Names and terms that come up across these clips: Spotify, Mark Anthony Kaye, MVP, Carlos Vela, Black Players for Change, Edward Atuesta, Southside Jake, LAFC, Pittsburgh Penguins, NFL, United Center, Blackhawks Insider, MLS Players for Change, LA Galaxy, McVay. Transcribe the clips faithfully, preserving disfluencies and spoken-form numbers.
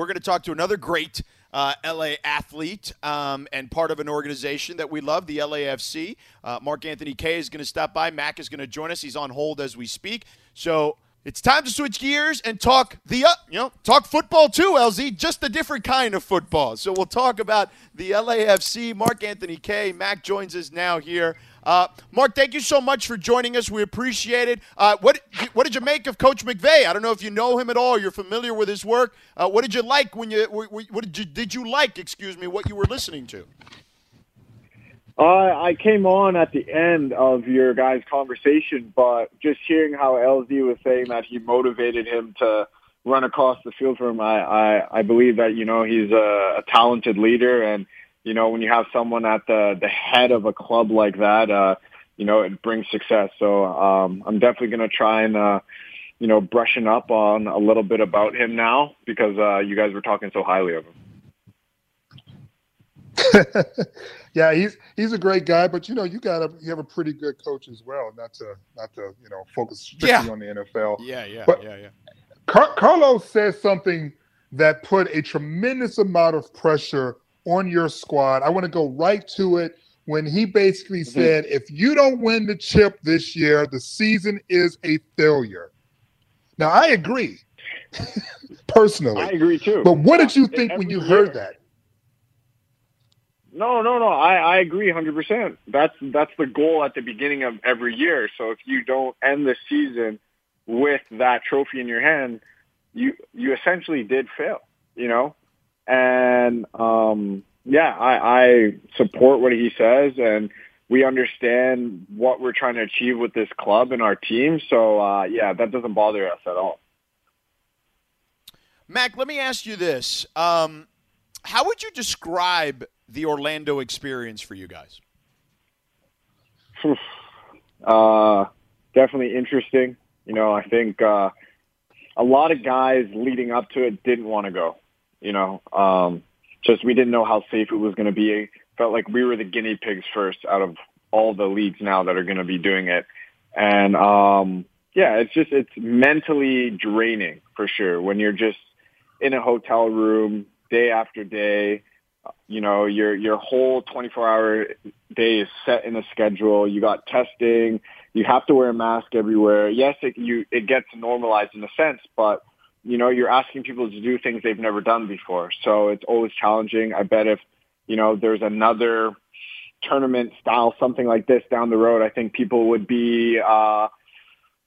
we're going to talk to another great uh, L A athlete um, and part of an organization that we love, the L A F C. Uh, Mark Anthony Kaye is going to stop by. Mac is going to join us. He's on hold as we speak. So it's time to switch gears and talk the uh, you know talk football too, L Z, just a different kind of football. So we'll talk about the L A F C. Mark Anthony Kaye, Mac joins us now here. Uh, Mark, thank you so much for joining us. We appreciate it. Uh, what what did you make of Coach McVay? I don't know if you know him at all. You're familiar with his work. Uh, what did you like when you what did you did you like? Excuse me, what you were listening to? Uh, I came on at the end of your guys' conversation, but just hearing how L Z was saying that he motivated him to run across the field for him, I, I, I believe that, you know, he's a, a talented leader. And, you know, when you have someone at the, the head of a club like that, uh, you know, it brings success. So um, I'm definitely going to try and, uh, you know, brushing up on a little bit about him now because uh, you guys were talking so highly of him. Yeah, he's he's a great guy, but you know you got a you have a pretty good coach as well. Not to not to you know focus strictly yeah. on the N F L. Yeah, yeah, but yeah, yeah. Car Carlos says something that put a tremendous amount of pressure on your squad. I want to go right to it when he basically mm-hmm. said, "If you don't win the chip this year, the season is a failure." Now I agree, personally. I agree too. But what did you think when you heard that? No, no, no. I, I agree one hundred percent. That's that's the goal at the beginning of every year. So if you don't end the season with that trophy in your hand, you you essentially did fail, you know? And, um, yeah, I, I support what he says, and we understand what we're trying to achieve with this club and our team. So, uh, yeah, that doesn't bother us at all. Mac, let me ask you this. Um, how would you describe – the Orlando experience for you guys? Uh, definitely interesting. You know, I think uh, a lot of guys leading up to it didn't want to go. You know, um, just we didn't know how safe it was going to be. Felt like we were the guinea pigs first out of all the leagues now that are going to be doing it. And, um, yeah, it's just it's mentally draining for sure when you're just in a hotel room day after day. You know, your your whole twenty-four hour day is set in a schedule. You got testing. You have to wear a mask everywhere. Yes, it, you, it gets normalized in a sense, but, you know, you're asking people to do things they've never done before. So it's always challenging. I bet if, you know, there's another tournament style, something like this down the road, I think people would be uh,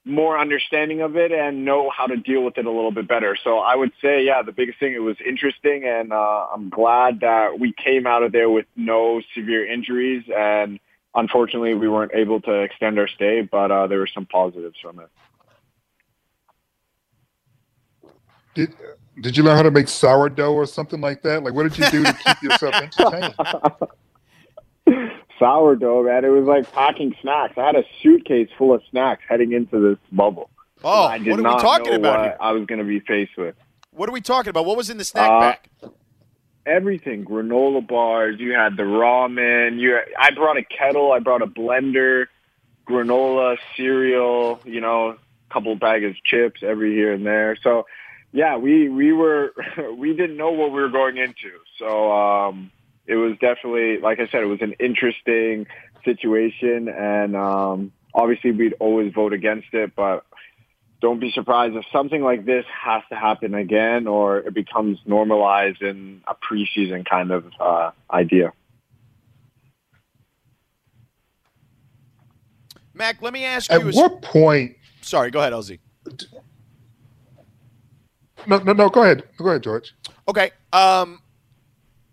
more understanding of it and know how to deal with it a little bit better. So I would say, yeah, the biggest thing, it was interesting, and uh, I'm glad that we came out of there with no severe injuries, and unfortunately we weren't able to extend our stay, but uh, there were some positives from it. Did, did you learn how to make sourdough or something like that? Like, what did you do to keep yourself entertained? Sourdough, man. It was like packing snacks. I had a suitcase full of snacks heading into this bubble. Oh, I did what are not we talking about what here? I was going to be faced with. What are we talking about? What was in the snack uh, pack? Everything. Granola bars. You had the ramen. You. Had, I brought a kettle. I brought a blender. Granola, cereal, you know, a couple bags of chips every here and there. So, yeah, we, we were – we didn't know what we were going into. So, um it was definitely, like I said, it was an interesting situation, and um, obviously we'd always vote against it, but don't be surprised if something like this has to happen again or it becomes normalized in a preseason kind of uh, idea. Mac, let me ask you. At what point? Sorry, go ahead, L Z. No, no, no, go ahead. Go ahead, George. Okay. Um,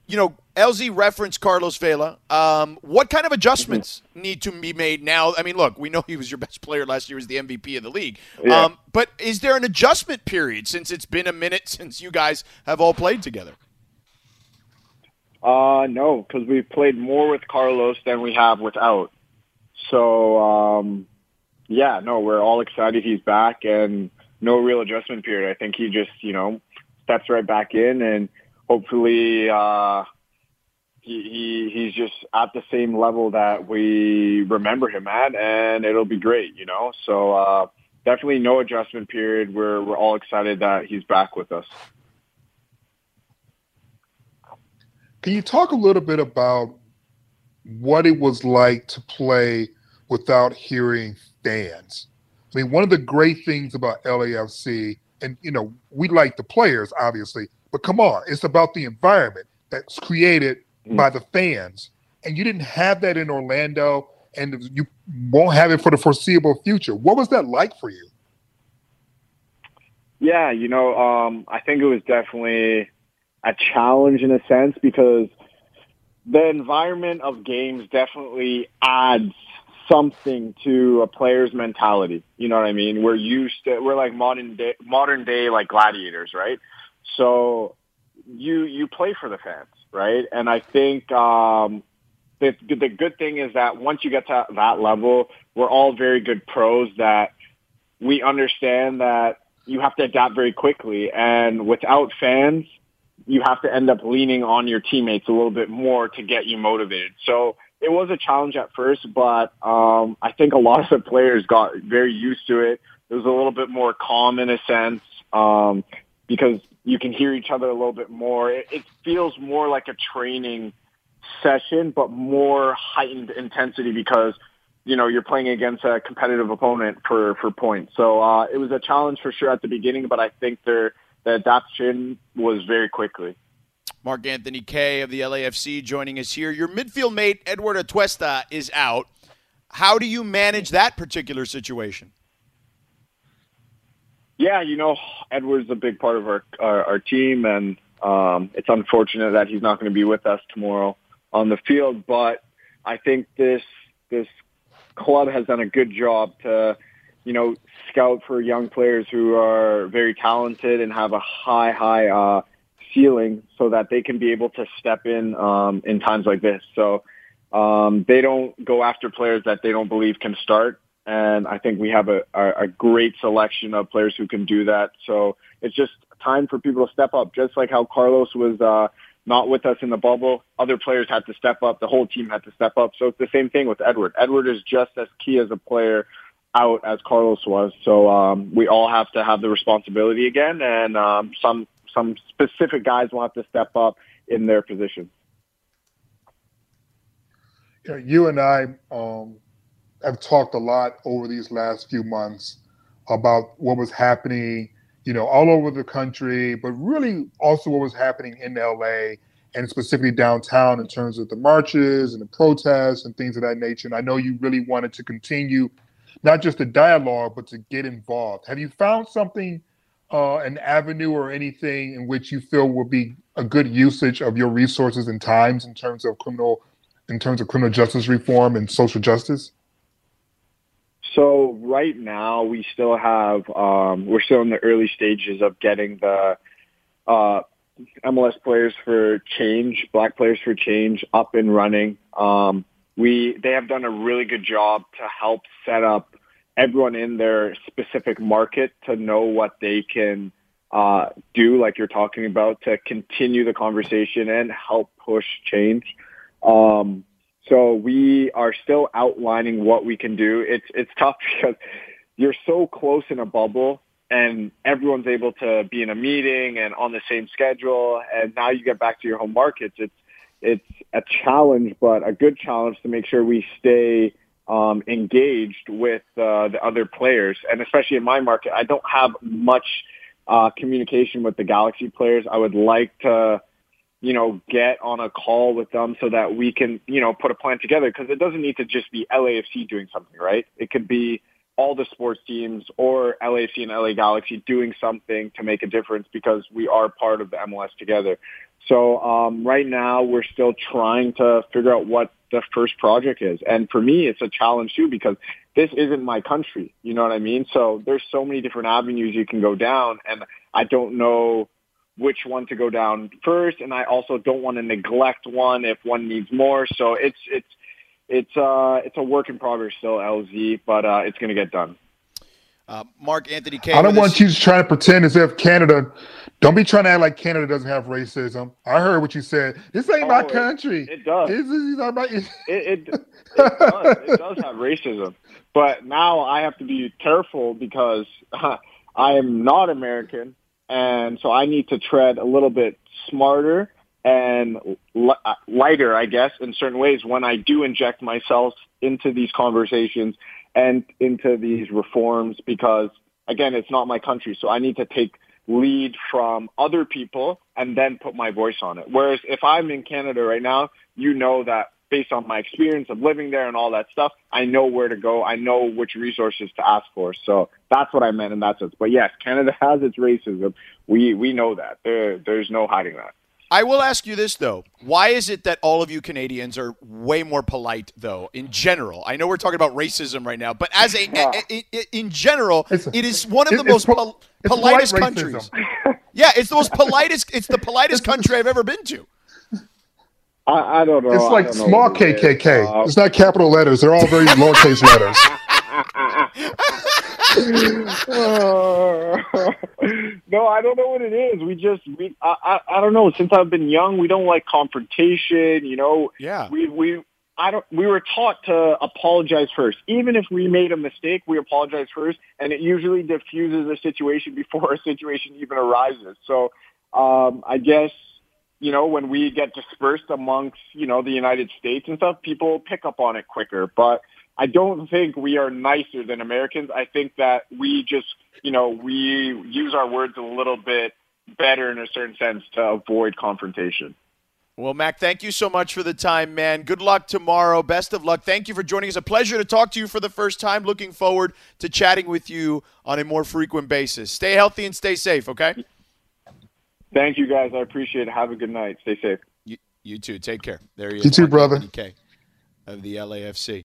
you know, L Z referenced Carlos Vela. Um, what kind of adjustments need to be made now? I mean, look, we know he was your best player last year. He was the M V P of the league. Yeah. Um, but is there an adjustment period since it's been a minute since you guys have all played together? Uh, no, because we've played more with Carlos than we have without. So, um, yeah, no, we're all excited he's back and no real adjustment period. I think he just, you know, steps right back in and hopefully uh, – He, he he's just at the same level that we remember him at, and it'll be great, you know. So uh, definitely no adjustment period. We're we're all excited that he's back with us. Can you talk a little bit about what it was like to play without hearing fans? I mean, one of the great things about L A F C, and, you know, we like the players, obviously, but come on, it's about the environment that's created mm-hmm. by the fans. And you didn't have that in Orlando, and you won't have it for the foreseeable future. What was that like for you? Yeah, you know, um, I think it was definitely a challenge in a sense, because the environment of games definitely adds something to a player's mentality. You know what I mean? We're used to, we're like modern day, modern day, like gladiators, right? So you, you play for the fans, right? And I think, um, the, the good thing is that once you get to that level, we're all very good pros that we understand that you have to adapt very quickly. And without fans, you have to end up leaning on your teammates a little bit more to get you motivated. So it was a challenge at first, but um, I think a lot of the players got very used to it. It was a little bit more calm in a sense, um, because you can hear each other a little bit more. It, it feels more like a training session, but more heightened intensity because, you know, you're playing against a competitive opponent for, for points. So uh, it was a challenge for sure at the beginning, but I think they're, the adoption was very quickly. Mark Anthony Kaye of the L A F C joining us here. Your midfield mate, Edward Atuesta, is out. How do you manage that particular situation? Yeah, you know, Edward's a big part of our, our, our team, and um, it's unfortunate that he's not going to be with us tomorrow on the field, but I think this this club has done a good job to – you know, scout for young players who are very talented and have a high, high uh, ceiling so that they can be able to step in um, in times like this. So um, they don't go after players that they don't believe can start. And I think we have a, a, a great selection of players who can do that. So it's just time for people to step up, just like how Carlos was uh, not with us in the bubble. Other players had to step up. The whole team had to step up. So it's the same thing with Edward. Edward is just as key as a player out as Carlos was. So um, we all have to have the responsibility again, and um, some some specific guys will have to step up in their position. You know, you and I um, have talked a lot over these last few months about what was happening, you know, all over the country, but really also what was happening in L A and specifically downtown in terms of the marches and the protests and things of that nature. And I know you really wanted to continue not just a dialogue, but to get involved. Have you found something, uh, an avenue or anything in which you feel will be a good usage of your resources and times in terms of criminal, in terms of criminal justice reform and social justice? So right now we still have, um, we're still in the early stages of getting the uh, M L S Players for Change, Black Players for Change up and running. Um, We, they have done a really good job to help set up everyone in their specific market to know what they can uh, do, like you're talking about, to continue the conversation and help push change. Um, so we are still outlining what we can do. It's, it's tough because you're so close in a bubble and everyone's able to be in a meeting and on the same schedule, and now you get back to your home markets. It's, It's a challenge, but a good challenge to make sure we stay um, engaged with uh, the other players. And especially in my market, I don't have much uh, communication with the Galaxy players. I would like to, you know, get on a call with them so that we can, you know, put a plan together, because it doesn't need to just be L A F C doing something, right? It could be all the sports teams or L A F C and L A Galaxy doing something to make a difference, because we are part of the M L S together. So um, right now we're still trying to figure out what the first project is. And for me, it's a challenge too, because this isn't my country. You know what I mean? So there's so many different avenues you can go down, and I don't know which one to go down first. And I also don't want to neglect one if one needs more. So it's, it's, it's, uh, it's a work in progress still, L Z, but uh, it's going to get done. Uh, Mark Anthony Kaye. I don't want us. You to try to pretend as if Canada, don't be trying to act like Canada doesn't have racism. I heard what you said. This ain't oh, my country. It, it does. It's, it's not my, it, it, it, does. It does have racism. But now I have to be careful because uh, I am not American. And so I need to tread a little bit smarter and lighter, I guess, in certain ways when I do inject myself into these conversations and into these reforms, because, again, it's not my country, so I need to take lead from other people and then put my voice on it. Whereas if I'm in Canada right now, you know that based on my experience of living there and all that stuff, I know where to go. I know which resources to ask for. So that's what I meant in that sense. But yes, Canada has its racism. We we know that. There, there's no hiding that. I will ask you this, though. Why is it that all of you Canadians are way more polite, though, in general? I know we're talking about racism right now, but as a, yeah. a, a, a in general, it's, it is one of the most po politest polite countries. Yeah, it's the most politest. It's the politest country I've ever been to. I, I don't know. It's like know small K K K. Uh, it's not capital letters. They're all very lowercase letters. No, I don't know what it is. We just, we, I, I, I don't know. Since I've been young, we don't like confrontation. You know, yeah. We, we, I don't. We were taught to apologize first. Even if we made a mistake, we apologize first, and it usually diffuses a situation before a situation even arises. So, um, I guess. You know, when we get dispersed amongst, you know, the United States and stuff, people pick up on it quicker. But I don't think we are nicer than Americans. I think that we just, you know, we use our words a little bit better in a certain sense to avoid confrontation. Well, Mac, thank you so much for the time, man. Good luck tomorrow. Best of luck. Thank you for joining us. A pleasure to talk to you for the first time. Looking forward to chatting with you on a more frequent basis. Stay healthy and stay safe, okay? Thank you, guys. I appreciate it. Have a good night. Stay safe. You, you too. Take care. There you go. You too, brother. K of the L A F C.